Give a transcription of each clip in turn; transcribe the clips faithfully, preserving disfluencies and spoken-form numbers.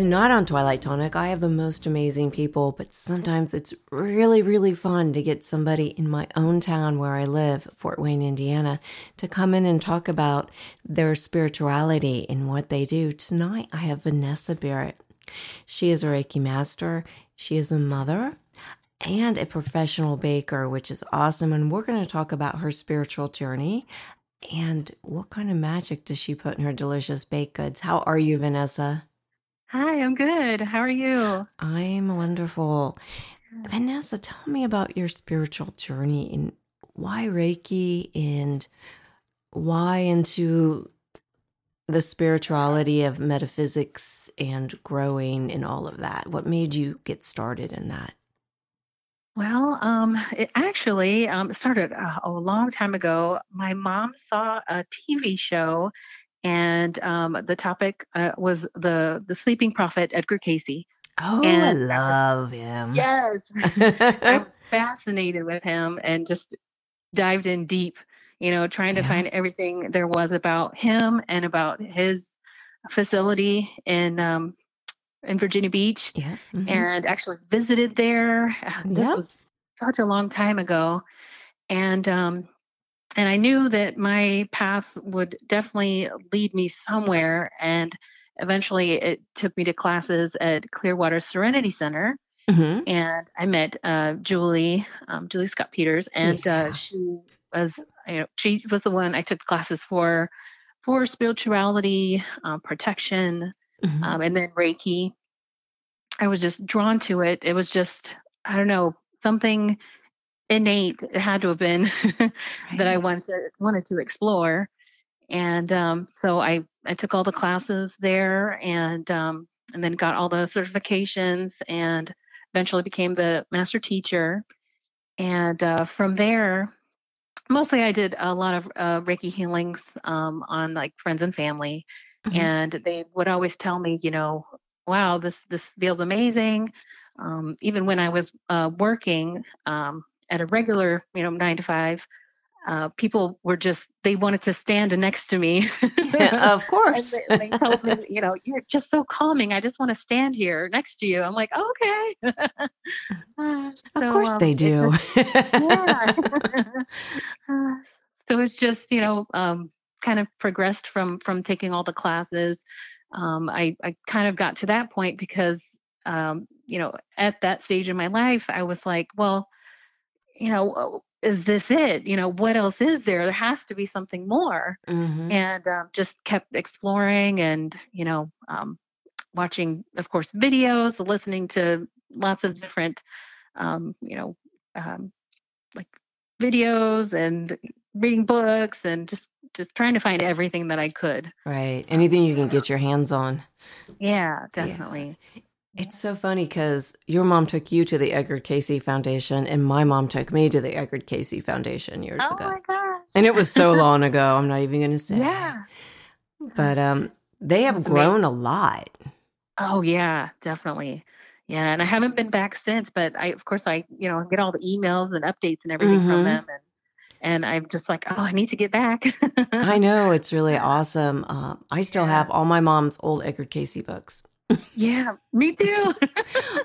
Not on Twilight Tonic, I have the most amazing people, but sometimes it's really, really fun to get somebody in my own town where I live, Fort Wayne, Indiana, to come in and talk about their spirituality and what they do. Tonight, I have Vanessa Barrett. She is a Reiki master, she is a mother, and a professional baker, which is awesome, and we're going to talk about her spiritual journey and what kind of magic does she put in her delicious baked goods. How are you, Vanessa? Hi, I'm good. How are you? I'm wonderful. Vanessa, tell me about your spiritual journey and why Reiki and why into the spirituality of metaphysics and growing and all of that. What made you get started in that? Well, um, it actually um, started a, a long time ago. My mom saw a T V show. And um, the topic uh, was the the sleeping prophet, Edgar Cayce. Oh, and I love him. Yes. I was fascinated with him and just dived in deep, you know, trying to yeah. find everything there was about him and about his facility in um, in Virginia Beach. Yes. Mm-hmm. And actually visited there. This yep. was such a long time ago. And um And I knew that my path would definitely lead me somewhere. And eventually it took me to classes at Clearwater Serenity Center. Mm-hmm. And I met uh, Julie, um, Julie Scott Peters. And yeah. uh, she was you know, she was the one I took classes for, for spirituality, um, protection, mm-hmm. um, and then Reiki. I was just drawn to it. It was just, I don't know, something innate, it had to have been right. that I wanted to, wanted to explore. And um, so I, I took all the classes there and um, and then got all the certifications and eventually became the master teacher. And uh, from there, mostly I did a lot of uh, Reiki healings um, on like friends and family. Mm-hmm. And they would always tell me, you know, wow, this, this feels amazing. Um, even when I was uh, working, um, at a regular, you know, nine to five, uh, people were just, they wanted to stand next to me. Yeah, of course. And they, they told me, you know, you're just so calming. I just want to stand here next to you. I'm like, oh, okay. uh, of so, course um, they do. Just, yeah. uh, so it's just, you know, um, kind of progressed from, from taking all the classes. Um, I, I kind of got to that point because, um, you know, at that stage in my life, I was like, well, you know, is this it? You know, what else is there? There has to be something more. Mm-hmm. And um, just kept exploring and, you know, um, watching, of course, videos, listening to lots of different, um, you know, um, like videos and reading books and just, just trying to find everything that I could. Right. Anything you can get your hands on. Yeah, definitely. Yeah. It's so funny because your mom took you to the Edgar Cayce Foundation and my mom took me to the Edgar Cayce Foundation years oh ago. Oh my gosh. And it was so long ago. I'm not even going to say. Yeah. But um, they have That's grown amazing. a lot. Oh, yeah, definitely. Yeah, and I haven't been back since, but I, of course, I, you know, get all the emails and updates and everything mm-hmm. from them. And and I'm just like, oh, I need to get back. I know. It's really awesome. Uh, I still yeah. have all my mom's old Edgar Cayce books. Yeah, me too.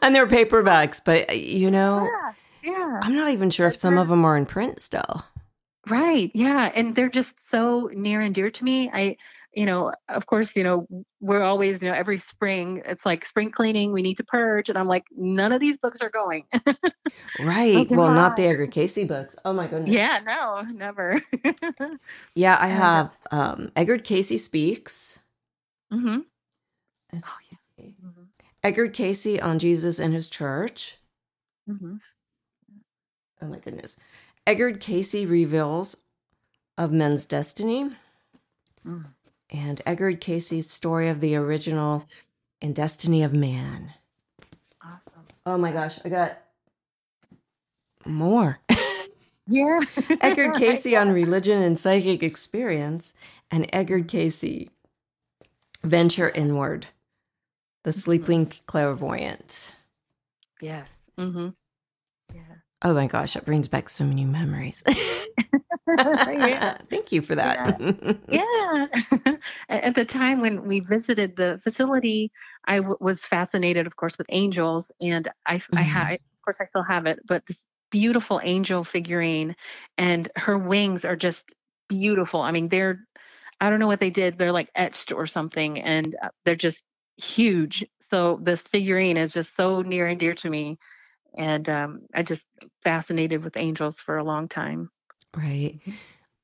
And they're paperbacks, but, you know, yeah, yeah. I'm not even sure That's if some true. of them are in print still. Right. Yeah. And they're just so near and dear to me. I, you know, of course, you know, we're always, you know, every spring, it's like spring cleaning, we need to purge. And I'm like, none of these books are going. Right. Well, not. not the Edgar Cayce books. Oh my goodness. Yeah, no, never. Yeah. I have, um, Edgar Cayce Speaks. Mm-hmm. Let's oh yeah. Mm-hmm. Edgar Cayce on Jesus and His Church. Mm-hmm. Oh my goodness. Edgar Cayce Reveals of Men's Destiny. Mm. And Edgar Cayce's Story of the Original and Destiny of Man. Awesome. Oh my gosh, I got more. Yeah. Edgar Cayce on Religion and Psychic Experience, and Edgar Cayce Venture Inward, The mm-hmm. Sleeping Clairvoyant. Yes. Mm-hmm. Yeah. Oh my gosh, it brings back so many memories. Yeah. Thank you for that. Yeah. Yeah. At the time when we visited the facility, I w- was fascinated, of course, with angels. And I, mm-hmm. I ha- of course, I still have it, but this beautiful angel figurine, and her wings are just beautiful. I mean, they're, I don't know what they did. They're like etched or something, and they're just huge. So this figurine is just so near and dear to me. And um, I just fascinated with angels for a long time. Right.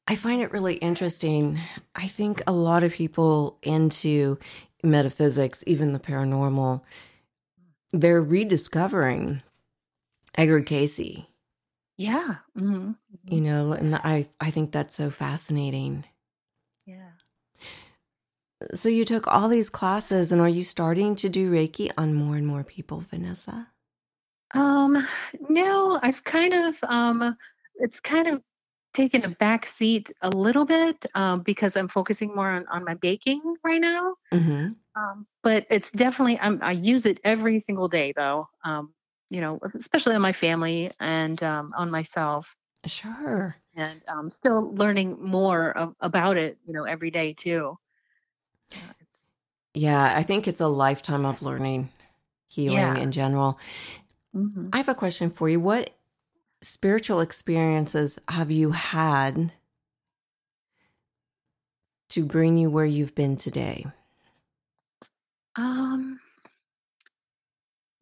I find it really interesting. I think a lot of people into metaphysics, even the paranormal, they're rediscovering Edgar Cayce. Yeah. Mm-hmm. You know, and I, I think that's so fascinating. Yeah. So you took all these classes, and are you starting to do Reiki on more and more people, Vanessa? Um, no, I've kind of, um, it's kind of taken a back seat a little bit, um, because I'm focusing more on, on my baking right now. Mm-hmm. Um, but it's definitely, I'm, I use it every single day though. Um, you know, especially on my family and, um, on myself. Sure. And, um, still learning more of, about it, you know, every day too. Yeah. I think it's a lifetime of learning, healing yeah. in general. Mm-hmm. I have a question for you. What spiritual experiences have you had to bring you where you've been today? Um.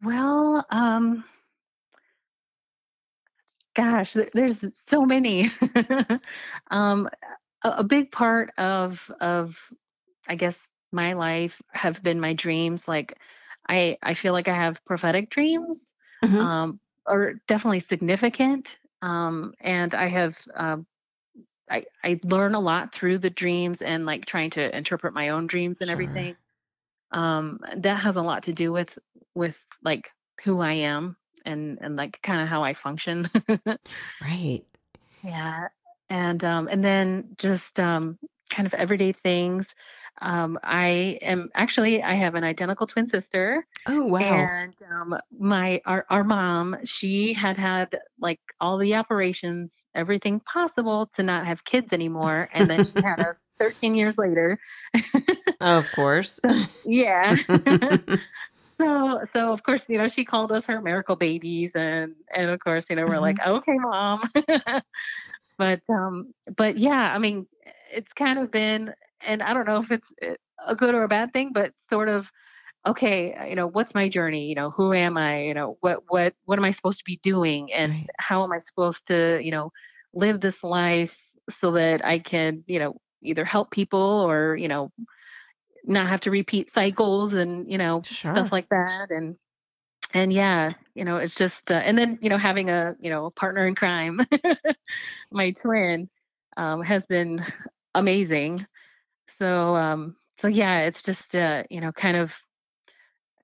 Well, um, gosh, there's so many. um, a, a big part of of, I guess, my life have been my dreams. Like, I I feel like I have prophetic dreams. Mm-hmm. Um, are definitely significant. Um, and I have, um, I, I learn a lot through the dreams and like trying to interpret my own dreams and sure. everything. Um, that has a lot to do with, with like who I am and, and like kind of how I function. Right. Yeah. And, um, and then just, um, kind of everyday things. Um, I am actually, I have an identical twin sister. Oh, wow. And, um, my, our, our mom, she had had like all the operations, everything possible to not have kids anymore. And then she had us thirteen years later. Of course. So, yeah. So, so of course, you know, she called us her miracle babies, and, and of course, you know, we're mm-hmm. like, okay, mom. But, um, but yeah, I mean, it's kind of been, and I don't know if it's a good or a bad thing, but sort of, okay, you know, what's my journey? You know, who am I? You know, what, what, what am I supposed to be doing? And right. how am I supposed to, you know, live this life so that I can, you know, either help people or, you know, not have to repeat cycles and, you know, sure. stuff like that. And, and yeah, you know, it's just, uh, and then, you know, having a, you know, a partner in crime, my twin, um, has been amazing. So, um, so yeah, it's just, uh, you know, kind of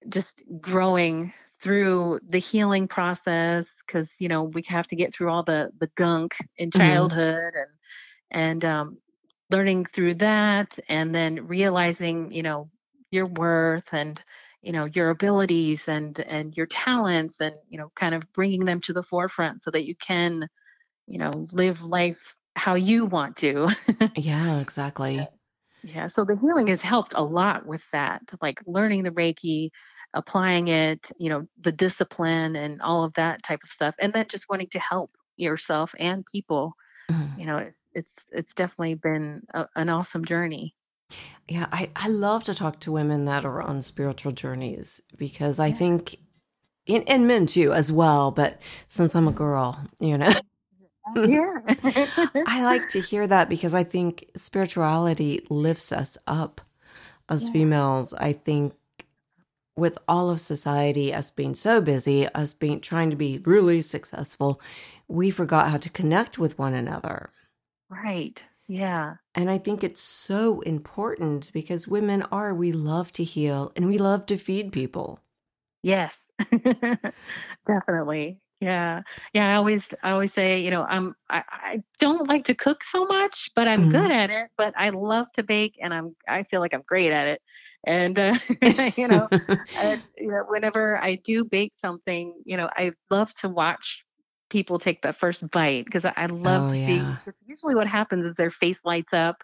just growing through the healing process. Cause you know, we have to get through all the, the gunk in childhood mm-hmm. and, and, um, learning through that, and then realizing, you know, your worth and, you know, your abilities and, and your talents, and, you know, kind of bringing them to the forefront so that you can, you know, live life how you want to. Yeah, exactly. Yeah. Yeah. So the healing has helped a lot with that, like learning the Reiki, applying it, you know, the discipline and all of that type of stuff. And then just wanting to help yourself and people, mm. you know, it's, it's, it's definitely been a, an awesome journey. Yeah. I, I love to talk to women that are on spiritual journeys, because I yeah. think, and, and men too, as well. But since I'm a girl, you know, yeah. I like to hear that, because I think spirituality lifts us up as yeah. females. I think with all of society, us being so busy, us being trying to be really successful, we forgot how to connect with one another. Right. Yeah. And I think it's so important, because women are, we love to heal and we love to feed people. Yes, definitely. Yeah. Yeah. I always, I always say, you know, I'm, I, I don't like to cook so much, but I'm mm-hmm. good at it, but I love to bake, and I'm, I feel like I'm great at it. And, uh, you know, I, you know, whenever I do bake something, you know, I love to watch people take that first bite, because I love oh, to see, yeah. usually what happens is their face lights up,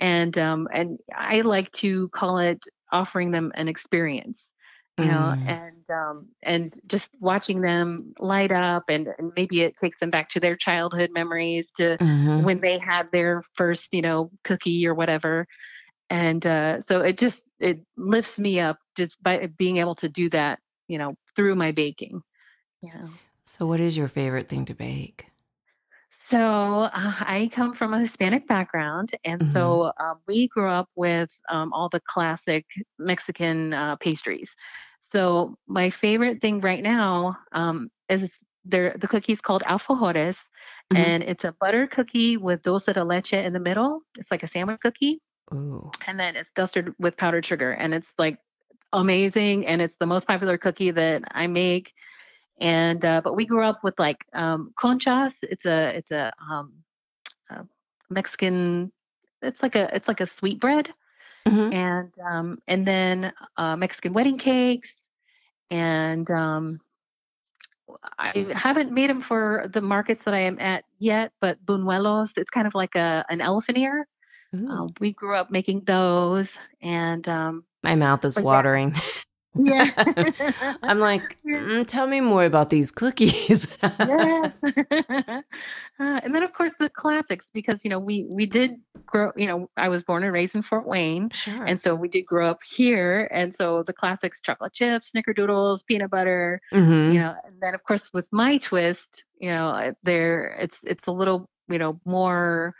and, um, and I like to call it offering them an experience. You know, mm. and um, and just watching them light up, and, and maybe it takes them back to their childhood memories, to mm-hmm. when they had their first, you know, cookie or whatever. And uh, so it just, it lifts me up just by being able to do that, you know, through my baking. Yeah. You know. So what is your favorite thing to bake? So uh, I come from a Hispanic background, and mm-hmm. so uh, we grew up with um, all the classic Mexican uh, pastries. So my favorite thing right now um, is there, the cookie's called alfajores, mm-hmm. and it's a butter cookie with dulce de leche in the middle. It's like a sandwich cookie. Ooh. And then it's dusted with powdered sugar, and it's like amazing, and it's the most popular cookie that I make. And, uh, but we grew up with like, um, conchas. It's a, it's a, um, a Mexican, it's like a, it's like a sweet bread, mm-hmm. and, um, and then, uh, Mexican wedding cakes. And, um, I haven't made them for the markets that I am at yet, but bunuelos, it's kind of like a, an elephant ear. Uh, we grew up making those, and, um, my mouth is watering. Yeah. Yeah. I'm like, mm, tell me more about these cookies. Yes. uh, and then, of course, the classics, because, you know, we, we did grow, you know, I was born and raised in Fort Wayne. Sure. And so we did grow up here. And so the classics, chocolate chips, snickerdoodles, peanut butter, mm-hmm. you know, and then, of course, with my twist, you know, there it's, it's a little, you know, more,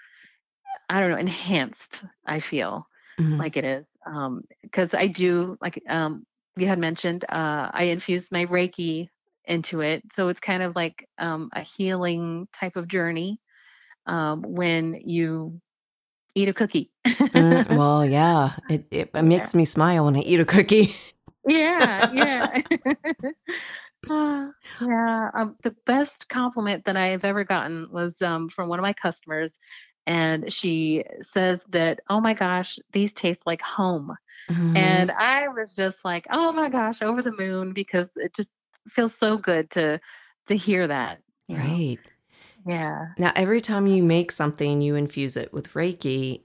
I don't know, enhanced, I feel mm-hmm. like it is. Um, 'cause I do like, um, you had mentioned, uh, I infused my Reiki into it. So it's kind of like um, a healing type of journey um, when you eat a cookie. mm, well, yeah, it, it, it makes yeah. me smile when I eat a cookie. yeah, yeah. uh, yeah. Um, the best compliment that I have ever gotten was um, from one of my customers. And she says that, oh my gosh, these taste like home. Mm-hmm. And I was just like, oh my gosh, over the moon, because it just feels so good to to hear that. Right. Know? Yeah. Now, every time you make something, you infuse it with Reiki.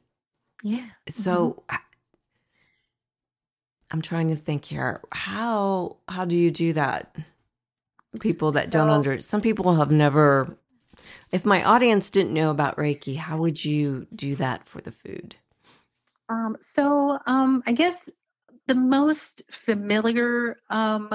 Yeah. So mm-hmm. I, I'm trying to think here. How how do you do that? People that don't so, under, some people have never. If my audience didn't know about Reiki, how would you do that for the food? Um, so um, I guess the most familiar um,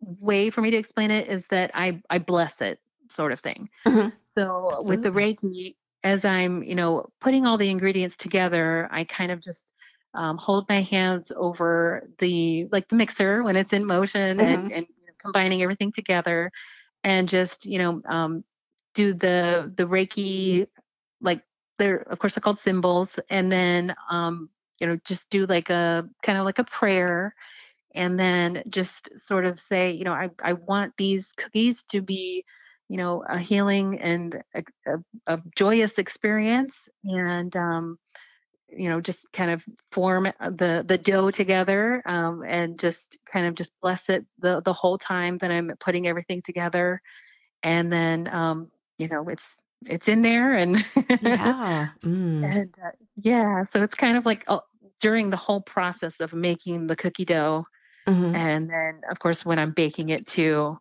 way for me to explain it is that I, I bless it sort of thing. Mm-hmm. So Absolutely. With the Reiki, as I'm, you know, putting all the ingredients together, I kind of just um, hold my hands over the, like the mixer when it's in motion mm-hmm. and, and you know, combining everything together, and just, you know, um, do the the Reiki, like they're of course they're called symbols, and then um you know just do like a kind of like a prayer, and then just sort of say, you know, I I want these cookies to be, you know, a healing and a, a, a joyous experience, and um you know, just kind of form the, the dough together, um, and just kind of just bless it the, the whole time that I'm putting everything together. And then, um, you know, it's, it's in there and, yeah. Mm. and uh, yeah. So it's kind of like uh, during the whole process of making the cookie dough. Mm-hmm. And then of course, when I'm baking it too,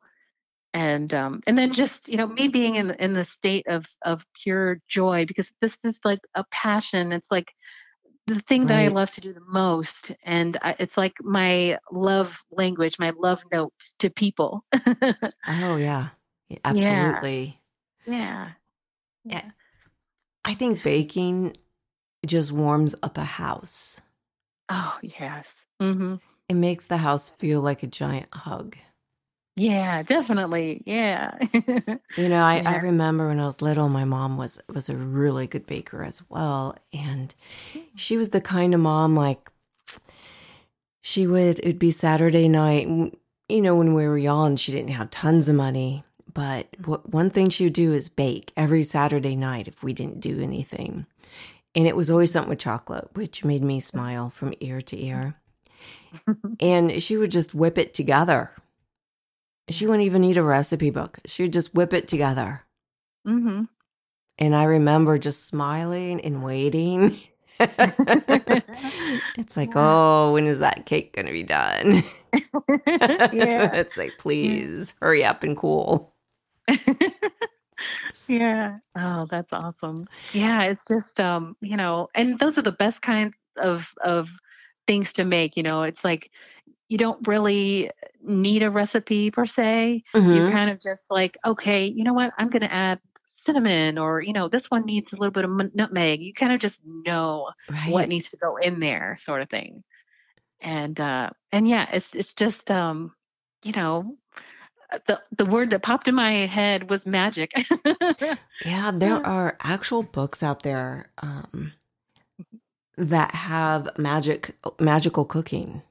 and, um, and then just, you know, me being in, in the state of, of pure joy, because this is like a passion. It's like the thing that right. I love to do the most. And I, it's like my love language, my love note to people. Oh yeah. Absolutely. Yeah. Yeah. I think baking just warms up a house. Oh, yes. Mm-hmm. It makes the house feel like a giant hug. Yeah, definitely. Yeah. You know, I, yeah. I remember when I was little, my mom was, was a really good baker as well. And she was the kind of mom, like, she would, it'd be Saturday night, you know, when we were young, she didn't have tons of money. But what, one thing she would do is bake every Saturday night if we didn't do anything. And it was always something with chocolate, which made me smile from ear to ear. And she would just whip it together. She wouldn't even need a recipe book. She would just whip it together. Mm-hmm. And I remember just smiling and waiting. It's like, oh, when is that cake going to be done? Yeah. It's like, please hurry up and cool. Yeah. Oh, that's awesome. Yeah. It's just, um, you know, and those are the best kinds of, of things to make, you know. It's like, you don't really need a recipe per se. Mm-hmm. You kind of just like, okay, you know what? I'm going to add cinnamon, or, you know, this one needs a little bit of nutmeg. You kind of just know right. what needs to go in there, sort of thing. And, uh, and yeah, it's, it's just, um, you know, the, the word that popped in my head was magic. Yeah. There are actual books out there, um, that have magic, magical cooking.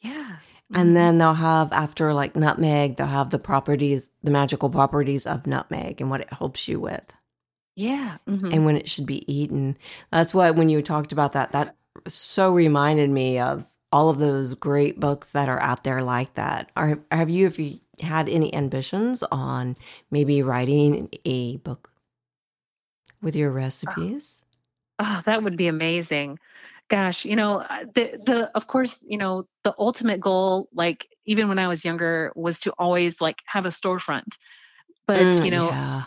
Yeah. And then they'll have, after like nutmeg, they'll have the properties, the magical properties of nutmeg and what it helps you with. Yeah. Mm-hmm. And when it should be eaten. That's why when you talked about that, that so reminded me of all of those great books that are out there like that. Are, have you, if you had any ambitions on maybe writing a book with your recipes? Oh, oh, that would be amazing. Gosh, you know, the, the, of course, you know, the ultimate goal, like even when I was younger, was to always like have a storefront, but mm, you know, yeah.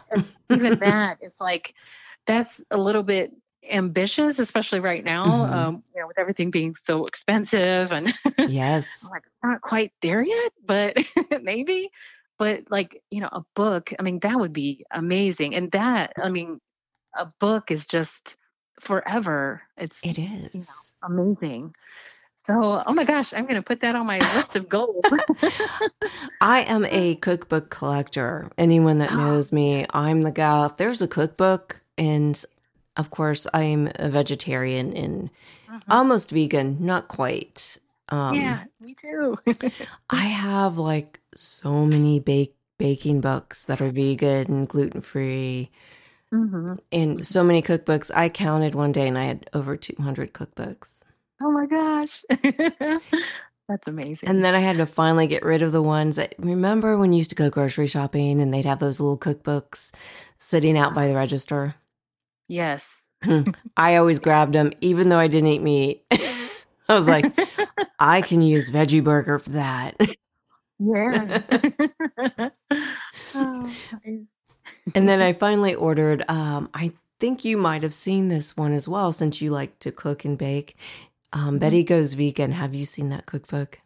even that is like, that's a little bit ambitious, especially right now, mm-hmm. um, you know, with everything being so expensive and yes, I'm like not quite there yet, but maybe, but like, you know, a book, I mean, that would be amazing. And that, I mean, a book is just forever. It's it is you know, amazing. So, oh my gosh, I'm going to put that on my list of goals. I am a cookbook collector. Anyone that knows me, I'm the gal. If there's a cookbook, and of course, I'm a vegetarian and uh-huh. almost vegan, not quite. Um, yeah, me too. I have like so many bake baking books that are vegan and gluten free. Mm-hmm. And so many cookbooks. I counted one day and I had over two hundred cookbooks. Oh my gosh. That's amazing. And then I had to finally get rid of the ones that, remember when you used to go grocery shopping and they'd have those little cookbooks sitting out by the register? Yes. I always grabbed them, even though I didn't eat meat. I was like, I can use veggie burger for that. Yeah. Oh, and then I finally ordered, um, I think you might have seen this one as well, since you like to cook and bake. Um, Betty Goes Vegan. Have you seen that cookbook?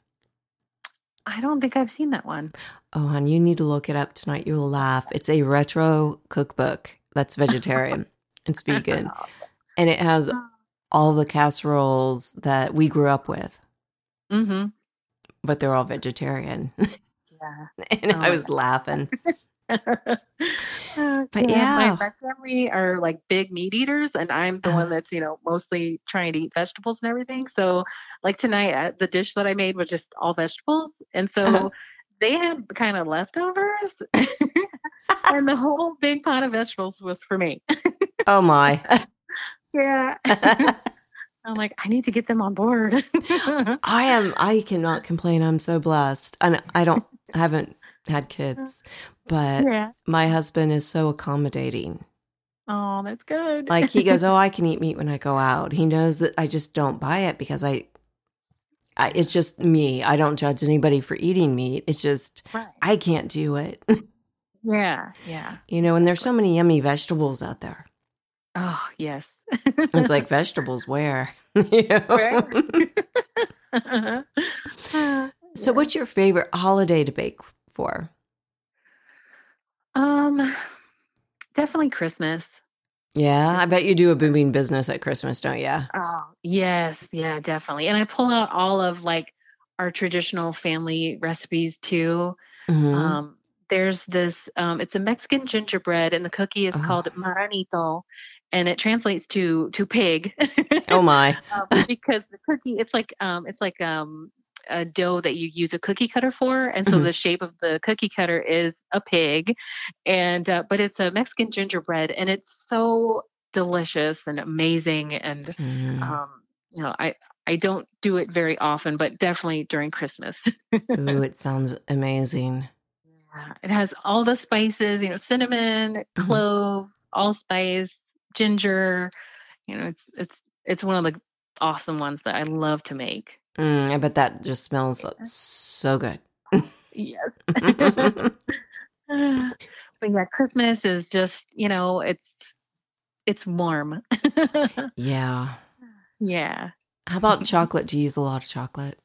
I don't think I've seen that one. Oh, hon, you need to look it up tonight. You'll laugh. It's a retro cookbook that's vegetarian. It's vegan. And it has all the casseroles that we grew up with. Mm-hmm. But they're all vegetarian. Yeah. And oh, I was laughing. But yeah, yeah. My, my family are like big meat eaters, and I'm the uh, one that's, you know, mostly trying to eat vegetables and everything. So like tonight, I, the dish that I made was just all vegetables, and so uh, they had kind of leftovers, and the whole big pot of vegetables was for me. Oh my! Yeah. I'm like, I need to get them on board. I am. I cannot complain. I'm so blessed. And I don't, I haven't had kids, but yeah. My husband is so accommodating. Oh, that's good. Like he goes, oh, I can eat meat when I go out. He knows that I just don't buy it because I, I it's just me. I don't judge anybody for eating meat. It's just, right. I can't do it. Yeah. Yeah. You know, and there's so many yummy vegetables out there. Oh, yes. It's like vegetables where? You know? Where? So what's your favorite holiday to bake for? Um, definitely Christmas. Yeah, I bet you do a booming business at Christmas, don't you? Oh, yes, yeah, definitely. And I pull out all of like our traditional family recipes too. Mm-hmm. Um, there's this, um, it's a Mexican gingerbread, and the cookie is oh. called Maranito, and it translates to to pig. Oh my! um, because the cookie, it's like um, it's like um, a dough that you use a cookie cutter for, and so mm-hmm. the shape of the cookie cutter is a pig, and uh, but it's a Mexican gingerbread, and it's so delicious and amazing, and mm. um, you know, I. I don't do it very often, but definitely during Christmas. Ooh, it sounds amazing. Yeah, it has all the spices, you know, cinnamon, clove, mm-hmm. allspice, ginger. You know, it's it's it's one of the awesome ones that I love to make. Mm, I bet that just smells yeah. so good. Yes. But yeah, Christmas is just, you know, it's it's warm. Yeah. Yeah. How about chocolate? Do you use a lot of chocolate?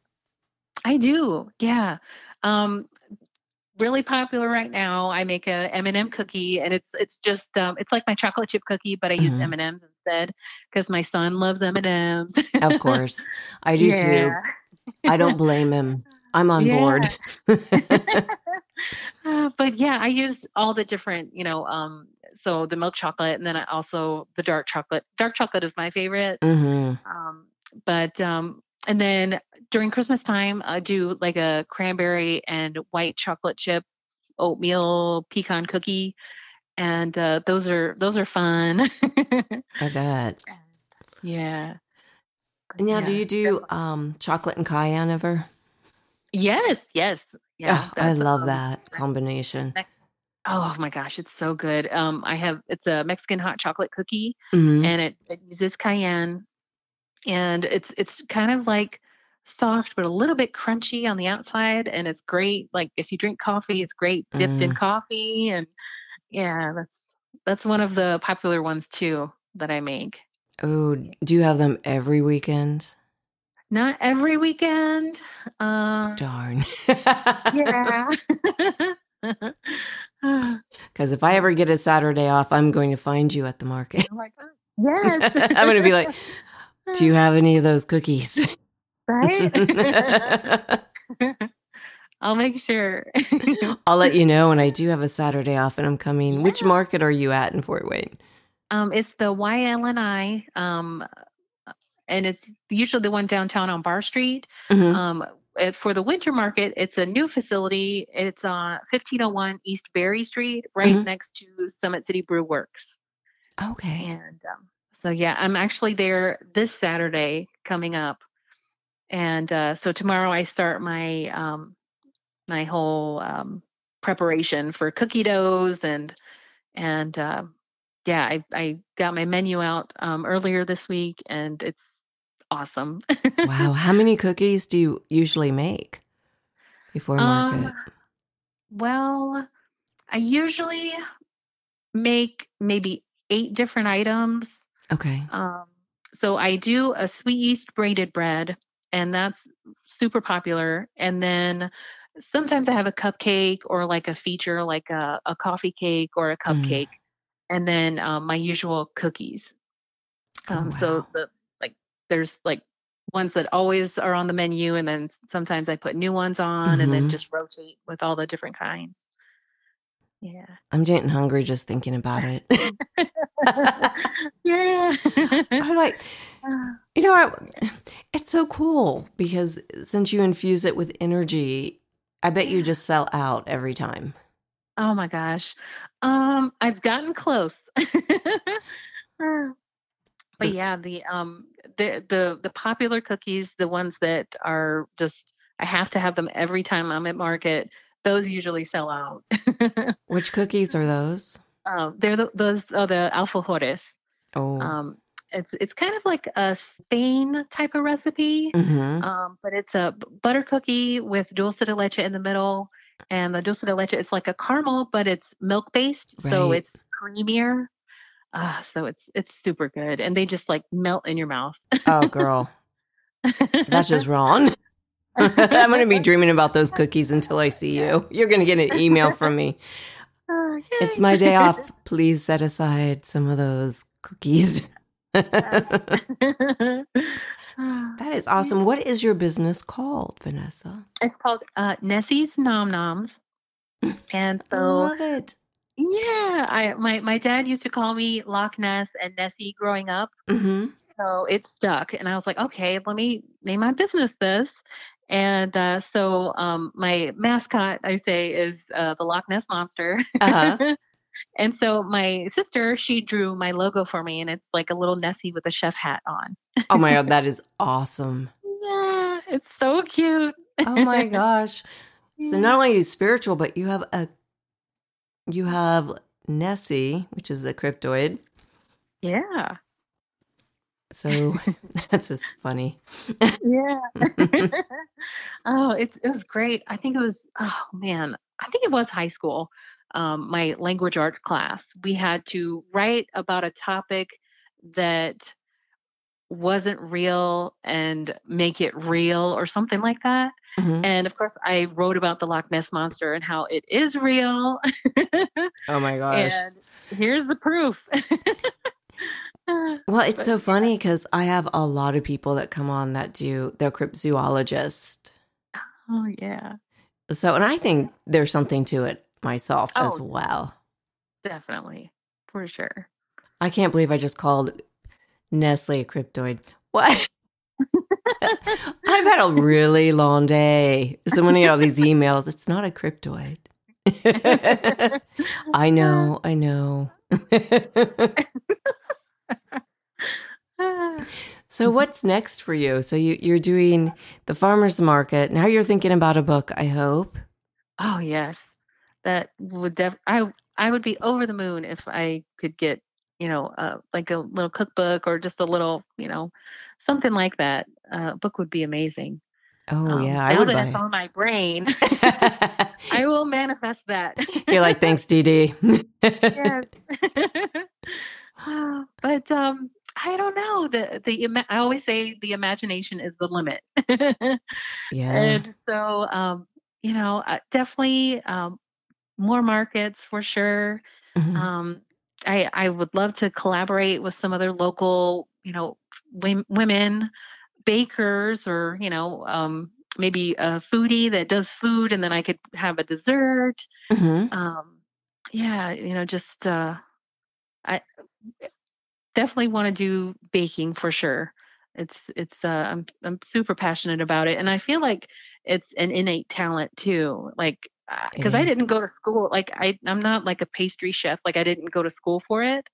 I do. Yeah. Um, really popular right now. I make a M and M cookie, and it's it's just um, it's like my chocolate chip cookie, but I use mm-hmm. M and M's instead because my son loves M and M's. Of course, I do yeah. too. I don't blame him. I'm on yeah. board. uh, but yeah, I use all the different, you know, um, so the milk chocolate, and then I also the dark chocolate. Dark chocolate is my favorite. Mm-hmm. Um, but um, and then during Christmas time, I do like a cranberry and white chocolate chip oatmeal pecan cookie, and uh, those are those are fun. I bet. Yeah. Now, yeah. do you do um, chocolate and cayenne ever? Yes, yes, yeah. Oh, I love that combination. That- Oh my gosh, it's so good. Um, I have it's a Mexican hot chocolate cookie, mm-hmm. and it, it uses cayenne, and it's it's kind of like soft but a little bit crunchy on the outside, and it's great. Like if you drink coffee, it's great dipped mm. in coffee, and yeah, that's that's one of the popular ones too that I make. Oh, do you have them every weekend? Not every weekend. Uh, Darn. Yeah. Because if I ever get a Saturday off, I'm going to find you at the market. Oh my God. Yes. I'm going to be like, do you have any of those cookies? Right? I'll make sure. I'll let you know when I do have a Saturday off and I'm coming. Yeah. Which market are you at in Fort Wayne? Um, it's the Y L N I, um, and it's usually the one downtown on Bar Street. Mm-hmm. Um, for the winter market, it's a new facility. It's on fifteen oh one East Berry Street, right mm-hmm. next to Summit City Brew Works. Okay. And um, so, yeah, I'm actually there this Saturday coming up. And uh, so tomorrow I start my um, my whole um, preparation for cookie doughs. And, and uh, yeah, I, I got my menu out um, earlier this week, and it's awesome. Wow. How many cookies do you usually make before market? Um, well, I usually make maybe eight different items. Okay. Um, so I do a sweet yeast braided bread, and that's super popular. And then sometimes I have a cupcake or like a feature, like a, a coffee cake or a cupcake, mm. and then um, my usual cookies. Um, oh, wow. So the There's like ones that always are on the menu, and then sometimes I put new ones on, mm-hmm. and then just rotate with all the different kinds. Yeah. I'm getting hungry just thinking about it. Yeah. I'm like, you know, I, it's so cool because since you infuse it with energy, I bet you just sell out every time. Oh my gosh. Um, I've gotten close. But yeah, the um the, the, the popular cookies, the ones that are just, I have to have them every time I'm at market, those usually sell out. Which cookies are those? Um, they're the, those are the alfajores. Oh, um, it's it's kind of like a Spain type of recipe, mm-hmm. um, but it's a butter cookie with dulce de leche in the middle. And the dulce de leche, it's like a caramel, but it's milk based, right. So it's creamier. Uh, so it's it's super good, and they just like melt in your mouth. Oh, girl, that's just wrong. I'm going to be dreaming about those cookies until I see you. You're going to get an email from me. Uh, it's my day off. Please set aside some of those cookies. That is awesome. What is your business called, Vanessa? It's called uh, Nessie's Nom Noms. And so, I love it. Yeah. I my, my dad used to call me Loch Ness and Nessie growing up. Mm-hmm. So it stuck. And I was like, okay, let me name my business this. And uh, so um, my mascot, I say, is uh, the Loch Ness Monster. Uh-huh. And so my sister, she drew my logo for me, and it's like a little Nessie with a chef hat on. Oh, my God. That is awesome. Yeah. It's so cute. Oh, my gosh. So not only are you spiritual, but you have a you have Nessie, which is a cryptoid. Yeah. So that's just funny. Yeah. Oh, it, it was great. I think it was, oh man, I think it was high school. Um, my language arts class, we had to write about a topic that wasn't real and make it real or something like that. Mm-hmm. And of course I wrote about the Loch Ness Monster and how it is real. Oh my gosh. And here's the proof. Well, it's but, so funny because I have a lot of people that come on that do, they're cryptozoologists. Oh, yeah. So, and I think there's something to it myself oh, as well. Definitely. For sure. I can't believe I just called Nestle a cryptoid. What? I've had a really long day. So when I get all these emails, it's not a cryptoid. I know. I know. So what's next for you? So you, you're doing the farmer's market. Now you're thinking about a book, I hope. Oh, yes. That would def- I I would be over the moon if I could get, you know, uh, like a little cookbook or just a little, you know, something like that. Uh, book would be amazing. Oh, um, yeah. I now would that buy it's it. On my brain, I will manifest that. You're like, thanks, D D. Yes. But, um, I don't know. The the I always say the imagination is the limit. Yeah. And so, um, you know, definitely um, more markets for sure. Mm-hmm. Um, I I would love to collaborate with some other local, you know, w- women bakers or, you know, um, maybe a foodie that does food, and then I could have a dessert. Mm-hmm. Um, yeah, you know, just uh, I. Definitely want to do baking for sure. It's it's uh, I'm I'm super passionate about it, and I feel like it's an innate talent too. Like because I didn't go to school. Like I I'm not like a pastry chef. Like I didn't go to school for it,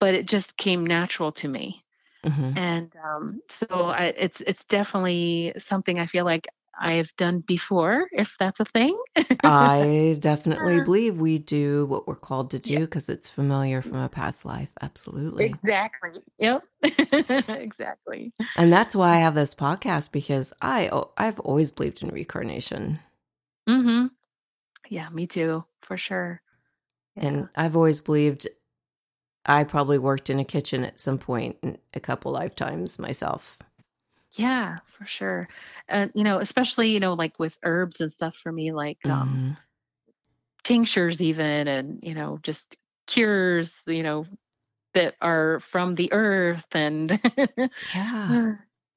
but it just came natural to me. Mm-hmm. And um, so I, it's it's definitely something I feel like I've done before, if that's a thing. I definitely believe we do what we're called to do because yeah. It's familiar from a past life. Absolutely. Exactly. Yep. Exactly. And that's why I have this podcast, because I, I've always believed in reincarnation. Mm-hmm. Yeah, me too, for sure. Yeah. And I've always believed I probably worked in a kitchen at some point in a couple lifetimes myself. Yeah, for sure. And, uh, you know, especially, you know, like with herbs and stuff for me, like um, mm-hmm. tinctures even, and, you know, just cures, you know, that are from the earth and yeah,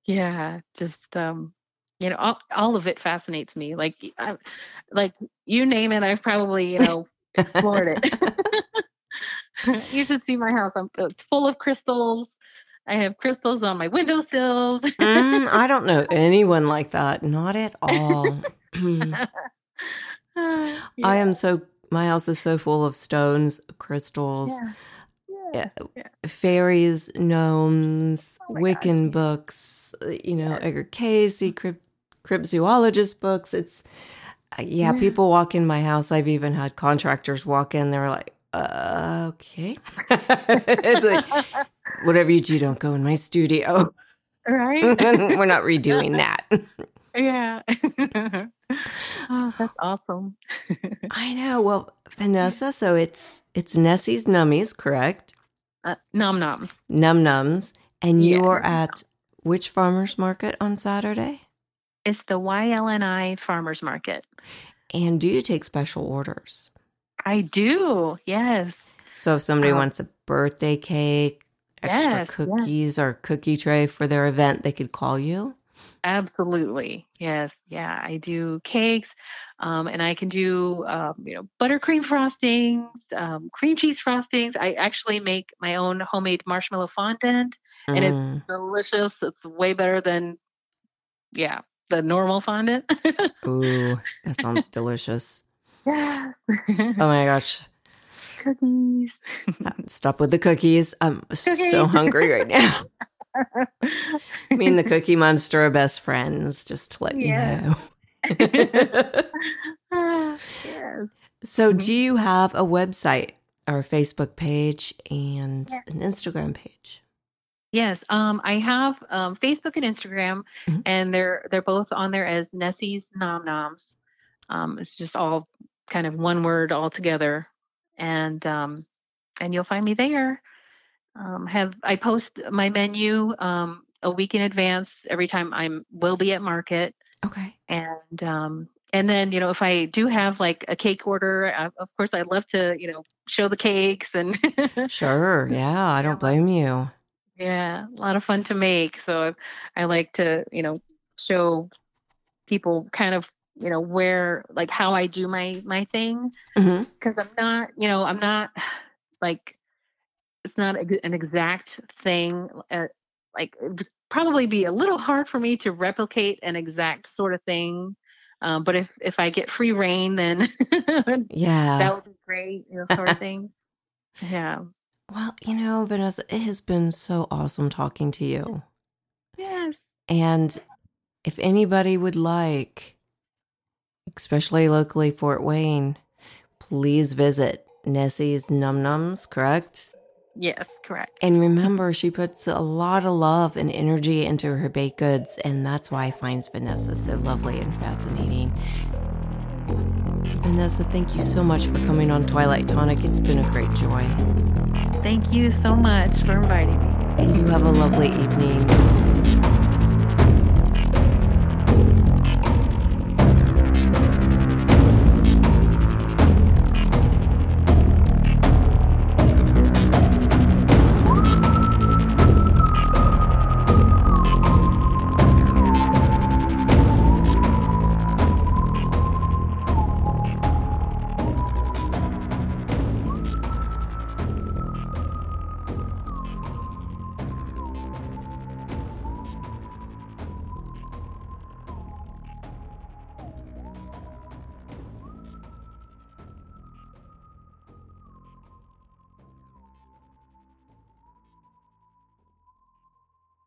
yeah, just, um, you know, all, all of it fascinates me. Like, I, like you name it, I've probably, you know, explored it. You should see my house. I'm, it's full of crystals. I have crystals on my windowsills. mm, I don't know anyone like that. Not at all. uh, yeah. I am so, my house is so full of stones, crystals, yeah. yeah. fairies, gnomes, oh Wiccan gosh. books, you know, yeah. Edgar Cayce, crypt, cryptozoologist books. It's, uh, yeah, yeah, people walk in my house. I've even had contractors walk in. They're like, uh, okay. It's like, whatever you do, don't go in my studio. Right? We're not redoing that. Yeah. Oh, that's awesome. I know. Well, Vanessa, so it's it's Nessie's Nummies, correct? Uh, nom Noms. Nom Noms. And you yeah, are at which farmer's market on Saturday? It's the Y L N I farmer's market. And do you take special orders? I do, yes. So if somebody um, wants a birthday cake, extra yes, cookies yes. or cookie tray for their event, they could call you? Absolutely. Yes. Yeah. I do cakes, um, and I can do, um, you know, buttercream frostings, um, cream cheese frostings. I actually make my own homemade marshmallow fondant, and mm. it's delicious. It's way better than, yeah, the normal fondant. Ooh, that sounds delicious. Yes. Oh my gosh. Cookies. Stop with the cookies. I'm cookies. so hungry right now. Me and the Cookie Monster are best friends, just to let yeah. you know. uh, yes. So mm-hmm. do you have a website or a Facebook page and yeah. an Instagram page? Yes, um, I have um, Facebook and Instagram, mm-hmm. and they're they're both on there as Nessie's Nom Noms. Um, it's just all kind of one word all together, and um, and you'll find me there. Um, have I post my menu um, a week in advance every time I'm will be at market. Okay. And um, and then, you know, if I do have like a cake order, I, of course, I love to, you know, show the cakes and. Sure. Yeah. I don't blame you. Yeah. A lot of fun to make. So I like to, you know, show people kind of, you know, where like how I do my my thing, because mm-hmm. I'm not, you know, I'm not like. It's not an exact thing. Uh, like, it'd probably be a little hard for me to replicate an exact sort of thing. Um, but if if I get free reign, then yeah, that would be great. You know, sort of thing. Yeah. Well, you know, Vanessa, it has been so awesome talking to you. Yes. And if anybody would like, especially locally Fort Wayne, please visit Nessie's Nom Noms. Correct. Yes, correct. And remember, she puts a lot of love and energy into her baked goods, and that's why I find Vanessa so lovely and fascinating. Vanessa, thank you so much for coming on Twilight Tonic. It's been a great joy. Thank you so much for inviting me. And you have a lovely evening.